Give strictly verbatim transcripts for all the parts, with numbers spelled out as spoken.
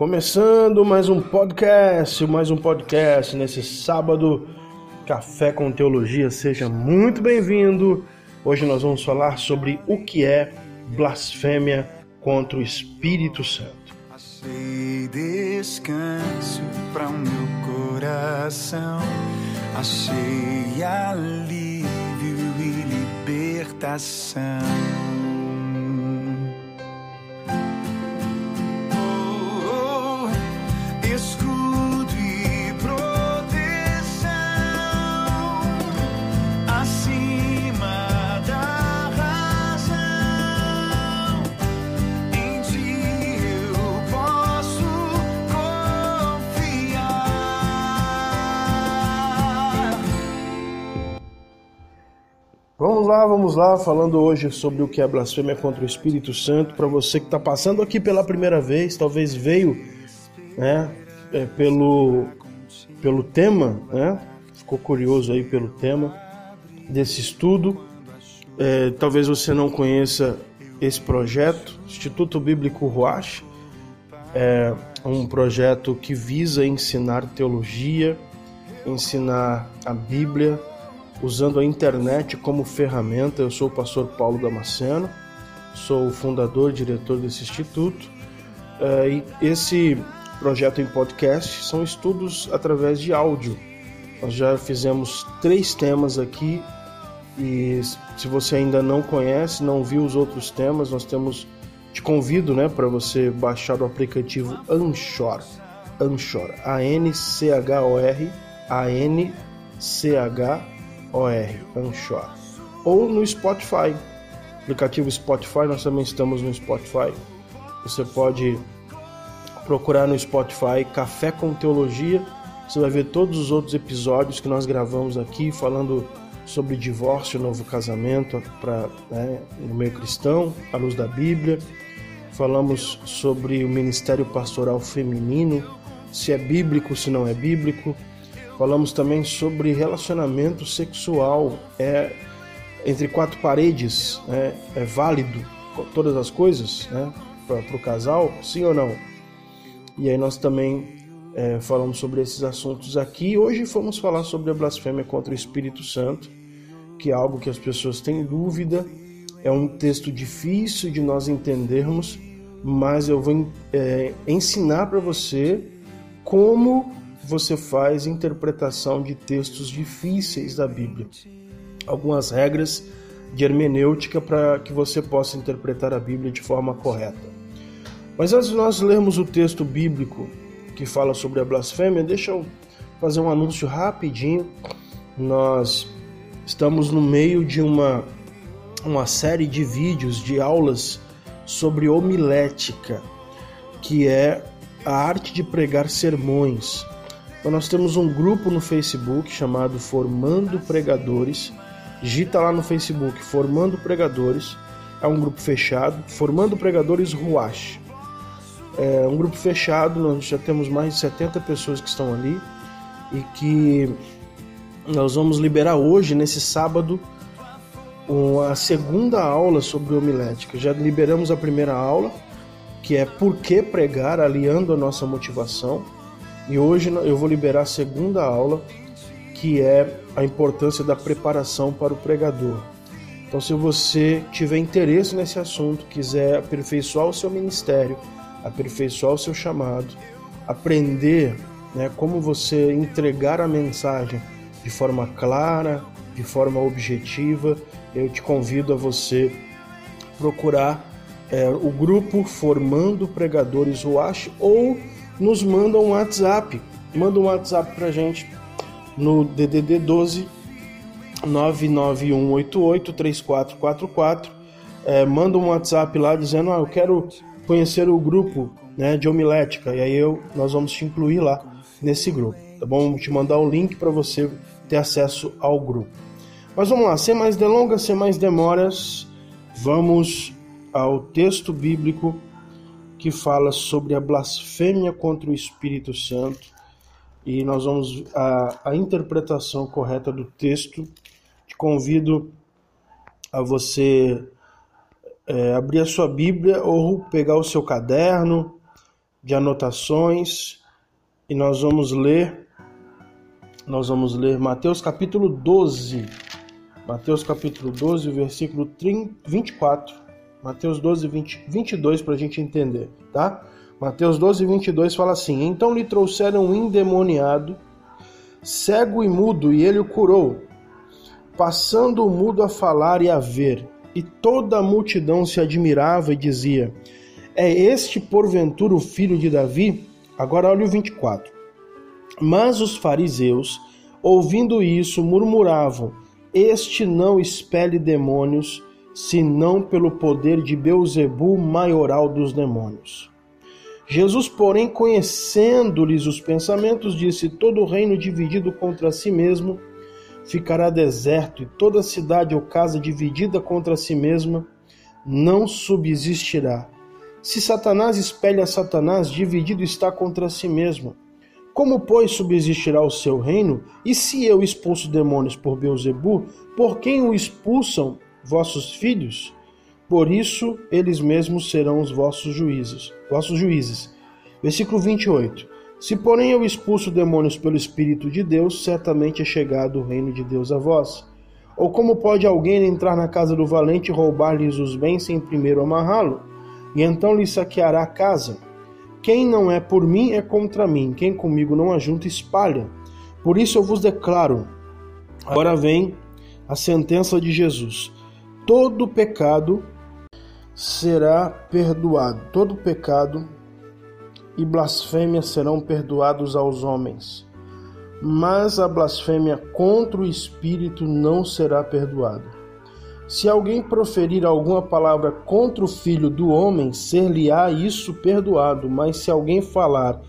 Começando mais um podcast, mais um podcast nesse sábado, Café com Teologia, seja muito bem-vindo. Hoje nós vamos falar sobre o que é blasfêmia contra o Espírito Santo. Achei descanso para o meu coração, achei alívio e libertação. Vamos lá, vamos lá, falando hoje sobre o que é blasfêmia contra o Espírito Santo. Para você que está passando aqui pela primeira vez, talvez veio né, é, pelo, pelo tema, né, ficou curioso aí pelo tema desse estudo. É, talvez você não conheça esse projeto, Instituto Bíblico Ruach, é um projeto que visa ensinar teologia, ensinar a Bíblia, usando a internet como ferramenta. Eu sou o pastor Paulo Damasceno, sou o fundador e diretor desse instituto. E esse projeto em podcast são estudos através de áudio. Nós já fizemos três temas aqui e se você ainda não conhece, não viu os outros temas, nós temos, te convido né, para você baixar o aplicativo Anchor, Anchor, A-N-C-H-O-R, A-N-C-H-O-R, Anchor, ou no Spotify, aplicativo Spotify. Nós também estamos no Spotify. Você pode procurar no Spotify Café com Teologia. Você vai ver todos os outros episódios que nós gravamos aqui falando sobre divórcio, novo casamento para né, no meio cristão, à luz da Bíblia. Falamos sobre o ministério pastoral feminino, se é bíblico, se não é bíblico. Falamos também sobre relacionamento sexual, é entre quatro paredes, né? É válido todas as coisas né? Para o casal, sim ou não? E aí nós também é, falamos sobre esses assuntos aqui. Hoje fomos falar sobre a blasfêmia contra o Espírito Santo, que é algo que as pessoas têm dúvida, é um texto difícil de nós entendermos, mas eu vou é, ensinar para você como você faz interpretação de textos difíceis da Bíblia. Algumas regras de hermenêutica para que você possa interpretar a Bíblia de forma correta. Mas antes de nós lermos o texto bíblico que fala sobre a blasfêmia, deixa eu fazer um anúncio rapidinho. Nós estamos no meio de uma, uma série de vídeos, de aulas sobre homilética, que é a arte de pregar sermões. Então nós temos um grupo no Facebook chamado Formando Pregadores. Digita lá no Facebook, Formando Pregadores. É um grupo fechado, Formando Pregadores Ruach. É um grupo fechado, nós já temos mais de setenta pessoas que estão ali e que nós vamos liberar hoje, nesse sábado, a segunda aula sobre homilética. Já liberamos a primeira aula, que é Por que Pregar, aliando a nossa motivação. E hoje eu vou liberar a segunda aula, que é a importância da preparação para o pregador. Então, se você tiver interesse nesse assunto, quiser aperfeiçoar o seu ministério, aperfeiçoar o seu chamado, aprender né, como você entregar a mensagem de forma clara, de forma objetiva, eu te convido a você procurar é, o grupo Formando Pregadores Ruach ou nos manda um WhatsApp, manda um WhatsApp pra gente no D D D um dois nove nove um oito oito três quatro quatro quatro, é, manda um WhatsApp lá dizendo, ah, eu quero conhecer o grupo né, de homilética, e aí eu, nós vamos te incluir lá nesse grupo, tá bom? Vamos te mandar o link para você ter acesso ao grupo. Mas vamos lá, sem mais delongas, sem mais demoras, vamos ao texto bíblico que fala sobre a blasfêmia contra o Espírito Santo, e nós vamos a, a interpretação correta do texto. Te convido a você é, abrir a sua Bíblia ou pegar o seu caderno, de anotações e nós vamos ler, nós vamos ler Mateus capítulo doze, Mateus capítulo doze, versículo vinte e quatro, Mateus doze, vinte, vinte e dois, para a gente entender, tá? Mateus doze, vinte e dois fala assim: então lhe trouxeram um endemoniado, cego e mudo, e ele o curou, passando o mudo a falar e a ver. E toda a multidão se admirava e dizia: é este porventura o filho de Davi? Agora olha o vinte e quatro. Mas os fariseus, ouvindo isso, murmuravam: este não expele demônios, senão pelo poder de Belzebu, maioral dos demônios. Jesus, porém, conhecendo-lhes os pensamentos, disse: todo reino dividido contra si mesmo ficará deserto, e toda cidade ou casa dividida contra si mesma não subsistirá. Se Satanás espelha Satanás, dividido está contra si mesmo. Como, pois, subsistirá o seu reino? E se eu expulso demônios por Belzebu, por quem o expulsam vossos filhos? Por isso eles mesmos serão os vossos juízes. Vossos juízes. Versículo vinte e oito. Se, porém, eu expulso demônios pelo Espírito de Deus, certamente é chegado o reino de Deus a vós. Ou como pode alguém entrar na casa do valente e roubar-lhes os bens sem primeiro amarrá-lo? E então lhe saqueará a casa. Quem não é por mim é contra mim, quem comigo não ajunta espalha. Por isso eu vos declaro, agora vem a sentença de Jesus: todo pecado será perdoado, todo pecado e blasfêmia serão perdoados aos homens, mas a blasfêmia contra o Espírito não será perdoada. Se alguém proferir alguma palavra contra o Filho do Homem, ser-lhe-á isso perdoado, mas se alguém falar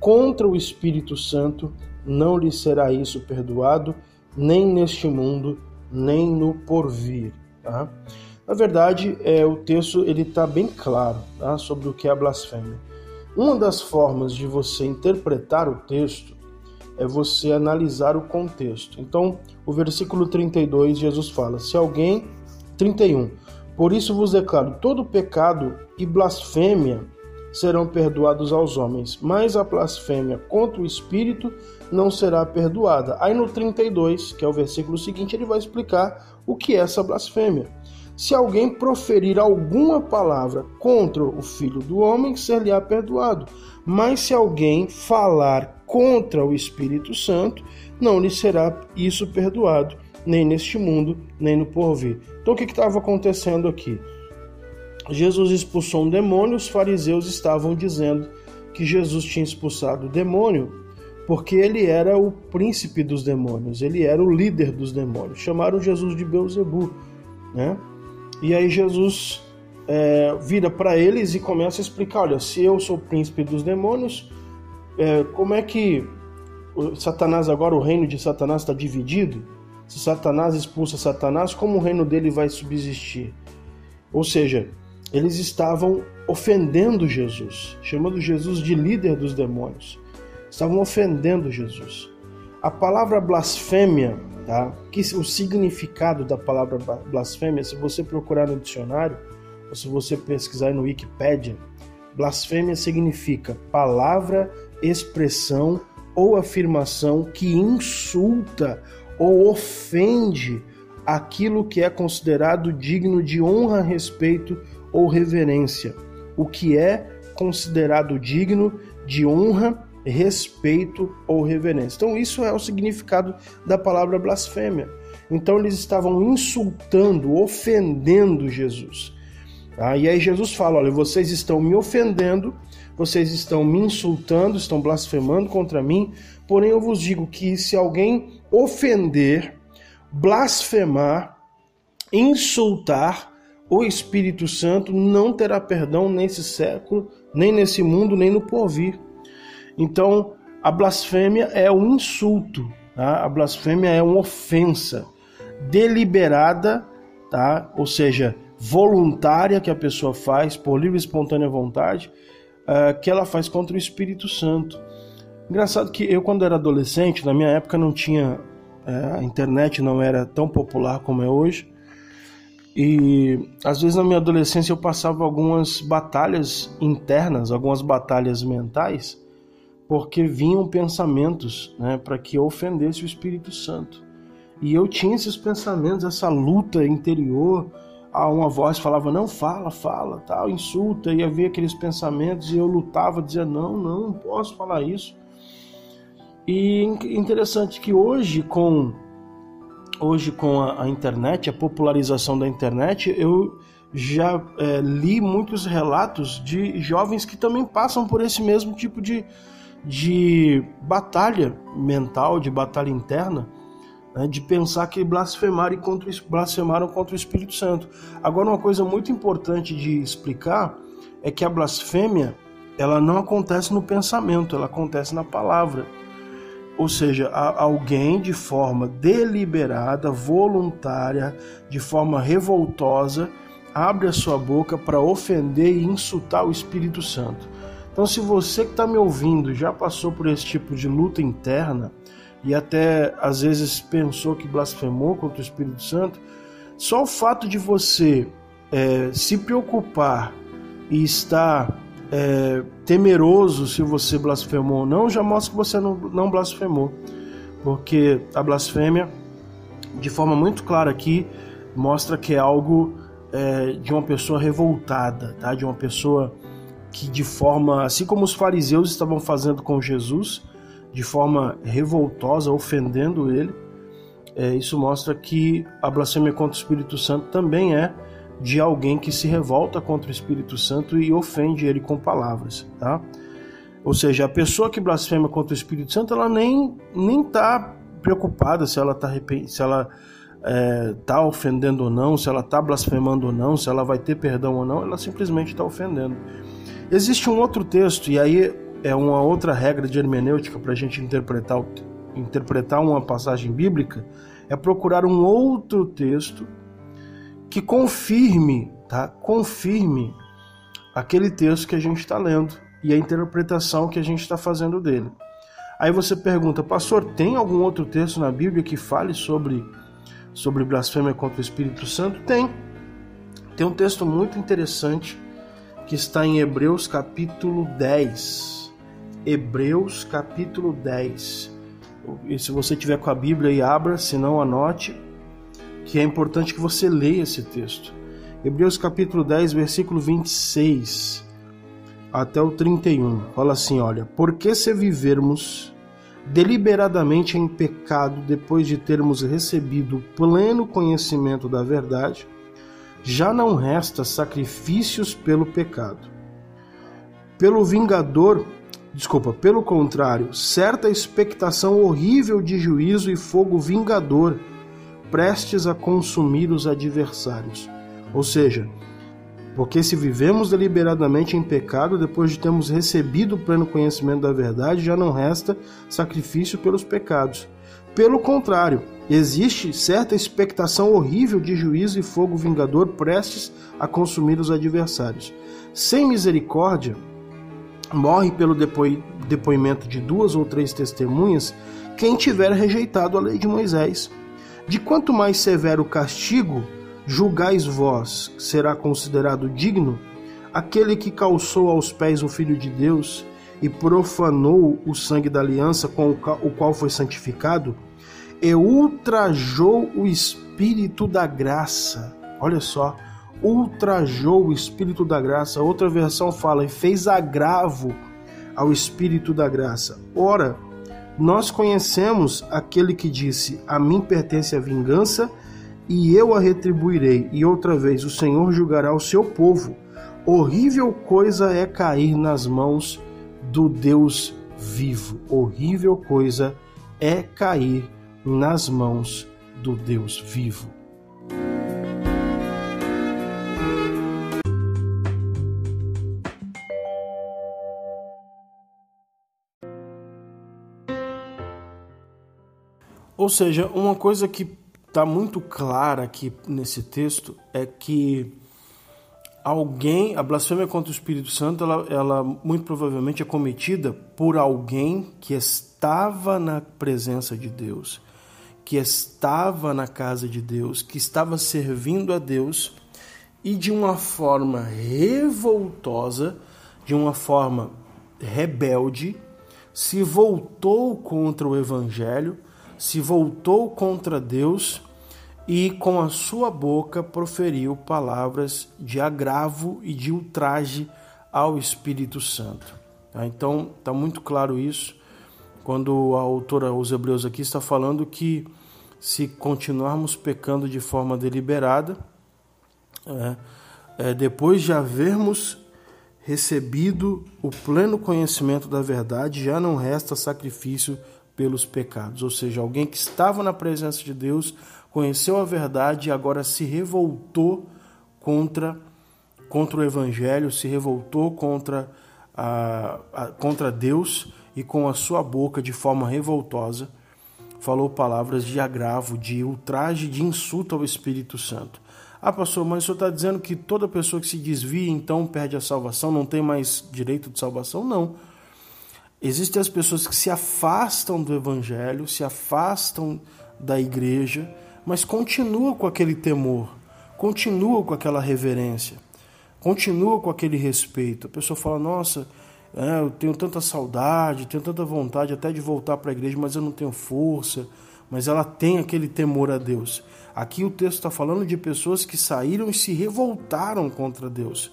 contra o Espírito Santo, não lhe será isso perdoado, nem neste mundo, nem no porvir. Tá? Na verdade, é, o texto está bem claro, tá, sobre o que é a blasfêmia. Uma das formas de você interpretar o texto é você analisar o contexto. Então, o versículo trinta e dois, Jesus fala: se alguém... trinta e um. Por isso vos declaro, todo pecado e blasfêmia serão perdoados aos homens, mas a blasfêmia contra o Espírito não será perdoada. Aí no trinta e dois, que é o versículo seguinte, ele vai explicar o que é essa blasfêmia. Se alguém proferir alguma palavra contra o Filho do Homem, ser-lhe-á perdoado. Mas se alguém falar contra o Espírito Santo, não lhe será isso perdoado, nem neste mundo, nem no porvir. Então o que estava acontecendo aqui? Jesus expulsou um demônio, os fariseus estavam dizendo que Jesus tinha expulsado o demônio, porque ele era o príncipe dos demônios, ele era o líder dos demônios. Chamaram Jesus de Belzebu, né? E aí Jesus é, vira para eles e começa a explicar: olha, se eu sou o príncipe dos demônios, é, como é que o Satanás agora, o reino de Satanás está dividido? Se Satanás expulsa Satanás, como o reino dele vai subsistir? Ou seja, eles estavam ofendendo Jesus, chamando Jesus de líder dos demônios. Estavam ofendendo Jesus. A palavra blasfêmia, tá? Que o significado da palavra blasfêmia, se você procurar no dicionário, ou se você pesquisar no Wikipédia, blasfêmia significa palavra, expressão ou afirmação que insulta ou ofende aquilo que é considerado digno de honra, respeito ou reverência. O que é considerado digno de honra, respeito ou reverência. Então isso é o significado da palavra blasfêmia. Então eles estavam insultando, ofendendo Jesus. Ah, e aí Jesus fala: olha, vocês estão me ofendendo, vocês estão me insultando, estão blasfemando contra mim, porém eu vos digo que se alguém ofender, blasfemar, insultar o Espírito Santo, não terá perdão nesse século, nem nesse mundo, nem no porvir. Então, a blasfêmia é um insulto, tá? A blasfêmia é uma ofensa deliberada, tá? Ou seja, voluntária, que a pessoa faz por livre e espontânea vontade, uh, que ela faz contra o Espírito Santo. Engraçado que eu, quando era adolescente, na minha época não tinha... Uh, a internet não era tão popular como é hoje, E às vezes na minha adolescência eu passava algumas batalhas internas, algumas batalhas mentais, porque vinham pensamentos, né, para que eu ofendesse o Espírito Santo. E eu tinha esses pensamentos, essa luta interior, a uma voz falava, não, fala, fala, tal, insulta, e havia aqueles pensamentos, e eu lutava, dizia, não, não, não posso falar isso. E interessante que hoje com, hoje, com a, a internet, a popularização da internet, eu já é, li muitos relatos de jovens que também passam por esse mesmo tipo de, de batalha mental, de batalha interna, né, de pensar que blasfemaram contra, blasfemaram contra o Espírito Santo. Agora, uma coisa muito importante de explicar é que a blasfêmia, ela não acontece no pensamento, ela acontece na palavra. Ou seja, alguém de forma deliberada, voluntária, de forma revoltosa, abre a sua boca para ofender e insultar o Espírito Santo. Então, se você que está me ouvindo já passou por esse tipo de luta interna e até às vezes pensou que blasfemou contra o Espírito Santo, só o fato de você é, se preocupar e estar É, temeroso se você blasfemou ou não, já mostra que você não, não blasfemou, porque a blasfêmia, de forma muito clara aqui, mostra que é algo é, de uma pessoa revoltada, tá? De uma pessoa que de forma, assim como os fariseus estavam fazendo com Jesus, de forma revoltosa, ofendendo ele, é, isso mostra que a blasfêmia contra o Espírito Santo também é de alguém que se revolta contra o Espírito Santo e ofende ele com palavras, tá? Ou seja, a pessoa que blasfema contra o Espírito Santo, ela nem nem tá preocupada se ela tá se ela é, tá ofendendo ou não, se ela tá blasfemando ou não, se ela vai ter perdão ou não, ela simplesmente tá ofendendo. Existe um outro texto, e aí é uma outra regra de hermenêutica para a gente interpretar interpretar uma passagem bíblica, é procurar um outro texto que confirme, tá? Confirme aquele texto que a gente está lendo e a interpretação que a gente está fazendo dele. Aí você pergunta, pastor, tem algum outro texto na Bíblia que fale sobre, sobre blasfêmia contra o Espírito Santo? Tem. Tem um texto muito interessante que está em Hebreus capítulo dez. Hebreus capítulo dez. E se você tiver com a Bíblia aí, abra, se não, anote, que é importante que você leia esse texto. Hebreus capítulo dez, versículo vinte e seis até o trinta e um. Fala assim, olha: porque se vivermos deliberadamente em pecado depois de termos recebido o pleno conhecimento da verdade, já não resta sacrifícios pelo pecado. Pelo vingador, desculpa, pelo contrário, certa expectação horrível de juízo e fogo vingador, prestes a consumir os adversários. Ou seja, porque se vivemos deliberadamente em pecado, depois de termos recebido o pleno conhecimento da verdade, já não resta sacrifício pelos pecados. Pelo contrário, existe certa expectação horrível de juízo e fogo vingador, prestes a consumir os adversários. Sem misericórdia, morre pelo depo- depoimento de duas ou três testemunhas quem tiver rejeitado a lei de Moisés. De quanto mais severo castigo julgais vós, será considerado digno aquele que calçou aos pés o Filho de Deus e profanou o sangue da aliança com o qual foi santificado e ultrajou o Espírito da graça. Olha só, ultrajou o Espírito da graça. Outra versão fala, e fez agravo ao Espírito da graça. Ora, nós conhecemos aquele que disse, a mim pertence a vingança e eu a retribuirei, e outra vez, o Senhor julgará o seu povo. Horrível coisa é cair nas mãos do Deus vivo. Horrível coisa é cair nas mãos do Deus vivo. Ou seja, uma coisa que está muito clara aqui nesse texto é que alguém, a blasfêmia contra o Espírito Santo, ela, ela muito provavelmente é cometida por alguém que estava na presença de Deus, que estava na casa de Deus, que estava servindo a Deus, e de uma forma revoltosa, de uma forma rebelde, se voltou contra o Evangelho, se voltou contra Deus e com a sua boca proferiu palavras de agravo e de ultraje ao Espírito Santo. Então, está muito claro isso, quando a autora aos Hebreus aqui está falando que se continuarmos pecando de forma deliberada, é, é, depois de havermos recebido o pleno conhecimento da verdade, já não resta sacrifício pelos pecados. Ou seja, alguém que estava na presença de Deus, conheceu a verdade e agora se revoltou contra, contra o Evangelho, se revoltou contra, a, a, contra Deus, e com a sua boca, de forma revoltosa, falou palavras de agravo, de ultraje, de insulto ao Espírito Santo. Ah, pastor, mas o senhor está dizendo que toda pessoa que se desvia, então, perde a salvação, não tem mais direito de salvação? Não. Existem as pessoas que se afastam do Evangelho, se afastam da igreja, mas continuam com aquele temor, continuam com aquela reverência, continuam com aquele respeito. A pessoa fala, nossa... É, eu tenho tanta saudade, tenho tanta vontade até de voltar para a igreja, mas eu não tenho força. Mas ela tem aquele temor a Deus. Aqui o texto está falando de pessoas que saíram e se revoltaram contra Deus,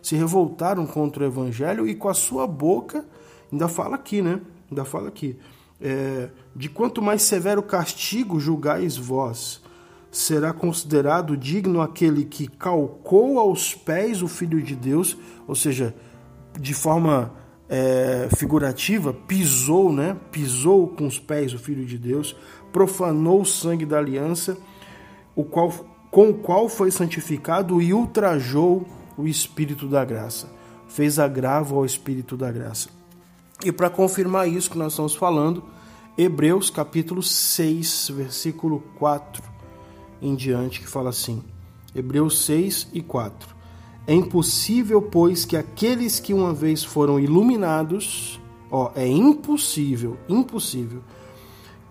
se revoltaram contra o Evangelho, e com a sua boca, ainda fala aqui, né? Ainda fala aqui, é, de quanto mais severo castigo julgais vós, será considerado digno aquele que calcou aos pés o Filho de Deus, ou seja, de forma é, figurativa, pisou, né? pisou com os pés o Filho de Deus, profanou o sangue da aliança, o qual, com o qual foi santificado, e ultrajou o Espírito da graça, fez agravo ao Espírito da graça. E para confirmar isso que nós estamos falando, Hebreus capítulo seis, versículo quatro em diante, que fala assim, Hebreus seis e quatro. É impossível, pois, que aqueles que uma vez foram iluminados... Ó, é impossível, impossível,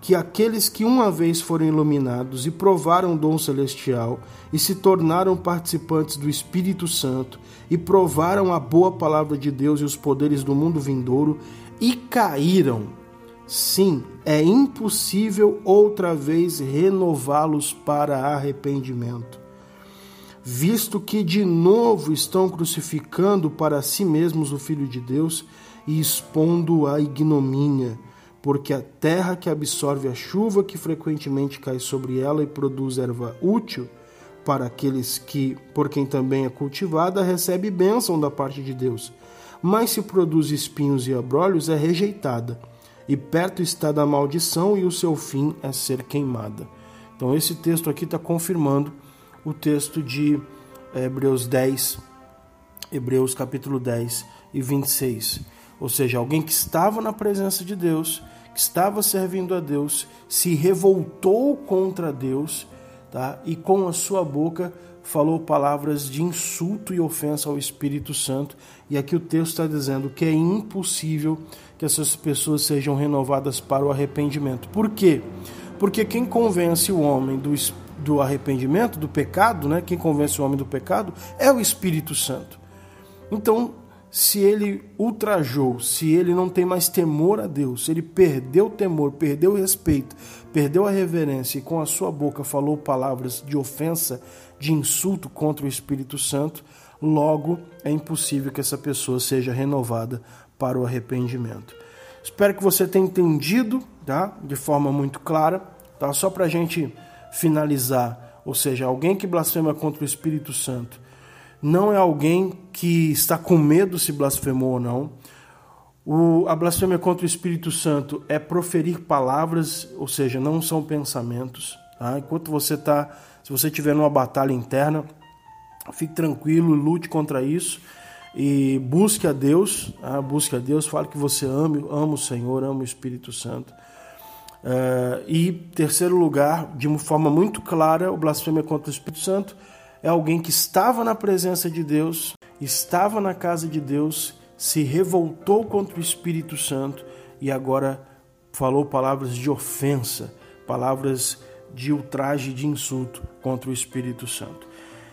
que aqueles que uma vez foram iluminados e provaram o dom celestial e se tornaram participantes do Espírito Santo e provaram a boa palavra de Deus e os poderes do mundo vindouro e caíram. Sim, é impossível outra vez renová-los para arrependimento, visto que de novo estão crucificando para si mesmos o Filho de Deus e expondo a ignomínia, porque a terra que absorve a chuva que frequentemente cai sobre ela e produz erva útil para aqueles que, por quem também é cultivada, recebe bênção da parte de Deus, mas se produz espinhos e abrolhos é rejeitada, e perto está da maldição e o seu fim é ser queimada. Então esse texto aqui está confirmando o texto de Hebreus dez, Hebreus capítulo dez e vinte e seis. Ou seja, alguém que estava na presença de Deus, que estava servindo a Deus, se revoltou contra Deus, tá? E com a sua boca falou palavras de insulto e ofensa ao Espírito Santo. E aqui o texto está dizendo que é impossível que essas pessoas sejam renovadas para o arrependimento. Por quê? Porque quem convence o homem do Espírito do arrependimento, do pecado, né? Quem convence o homem do pecado é o Espírito Santo. Então, se ele ultrajou, se ele não tem mais temor a Deus, se ele perdeu o temor, perdeu o respeito, perdeu a reverência e com a sua boca falou palavras de ofensa, de insulto contra o Espírito Santo, logo é impossível que essa pessoa seja renovada para o arrependimento. Espero que você tenha entendido, tá? De forma muito clara, tá? Só para a gente finalizar, ou seja, alguém que blasfema contra o Espírito Santo não é alguém que está com medo se blasfemou ou não. O, a blasfêmia contra o Espírito Santo é proferir palavras, ou seja, não são pensamentos. Tá? Enquanto você está, se você estiver numa batalha interna, fique tranquilo, lute contra isso e busque a Deus, tá? Busque a Deus, fale que você ama, ama o Senhor, ama o Espírito Santo. Uh, e terceiro lugar, de uma forma muito clara, o blasfêmia contra o Espírito Santo é alguém que estava na presença de Deus, estava na casa de Deus, se revoltou contra o Espírito Santo e agora falou palavras de ofensa, palavras de ultraje, de insulto contra o Espírito Santo.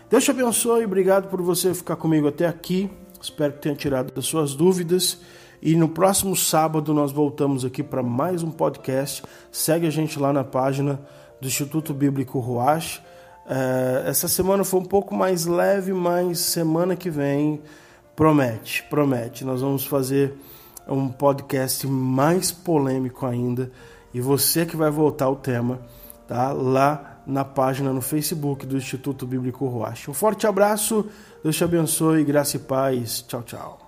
Deus te abençoe, obrigado por você ficar comigo até aqui, espero que tenha tirado das suas dúvidas e no próximo sábado nós voltamos aqui para mais um podcast. Segue a gente lá na página do Instituto Bíblico Ruach. Essa semana foi um pouco mais leve, mas semana que vem promete, promete. Nós vamos fazer um podcast mais polêmico ainda e você que vai voltar ao tema, tá? Lá na página no Facebook do Instituto Bíblico Ruach. Um forte abraço, Deus te abençoe, graça e paz. Tchau, tchau.